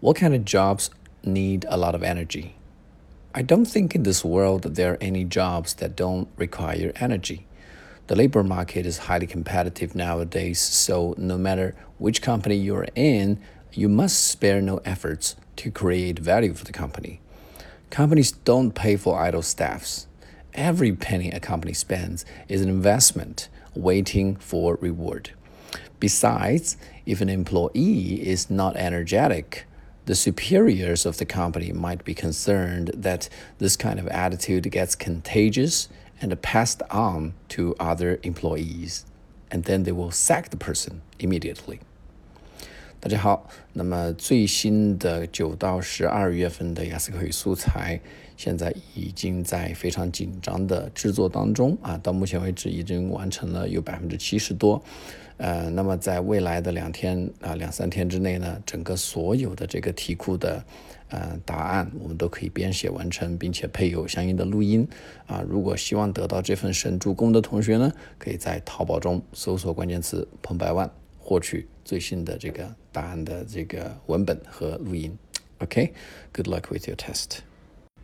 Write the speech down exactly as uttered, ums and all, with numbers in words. What kind of jobs need a lot of energy? I don't think in this world there are any jobs that don't require energy. The labor market is highly competitive nowadays, so no matter which company you're in, you must spare no efforts to create value for the company. Companies don't pay for idle staffs. Every penny a company spends is an investment waiting for reward. Besides, if an employee is not energetic, the superiors of the company might be concerned that this kind of attitude gets contagious and passed on to other employees, and then they will sack the person immediately. 大家好，那么最新的九到十二月份的雅思口语素材现在已经在非常紧张的制作当中啊，到目前为止已经完成了有百分之七十多，呃，那么在未来的两天啊两三天之内呢，整个所有的这个题库的呃答案我们都可以编写完成，并且配有相应的录音啊。如果希望得到这份神助攻的同学呢，可以在淘宝中搜索关键词“彭百万”。获取最新的这个答案的这个文本和录音。Okay, good luck with your test.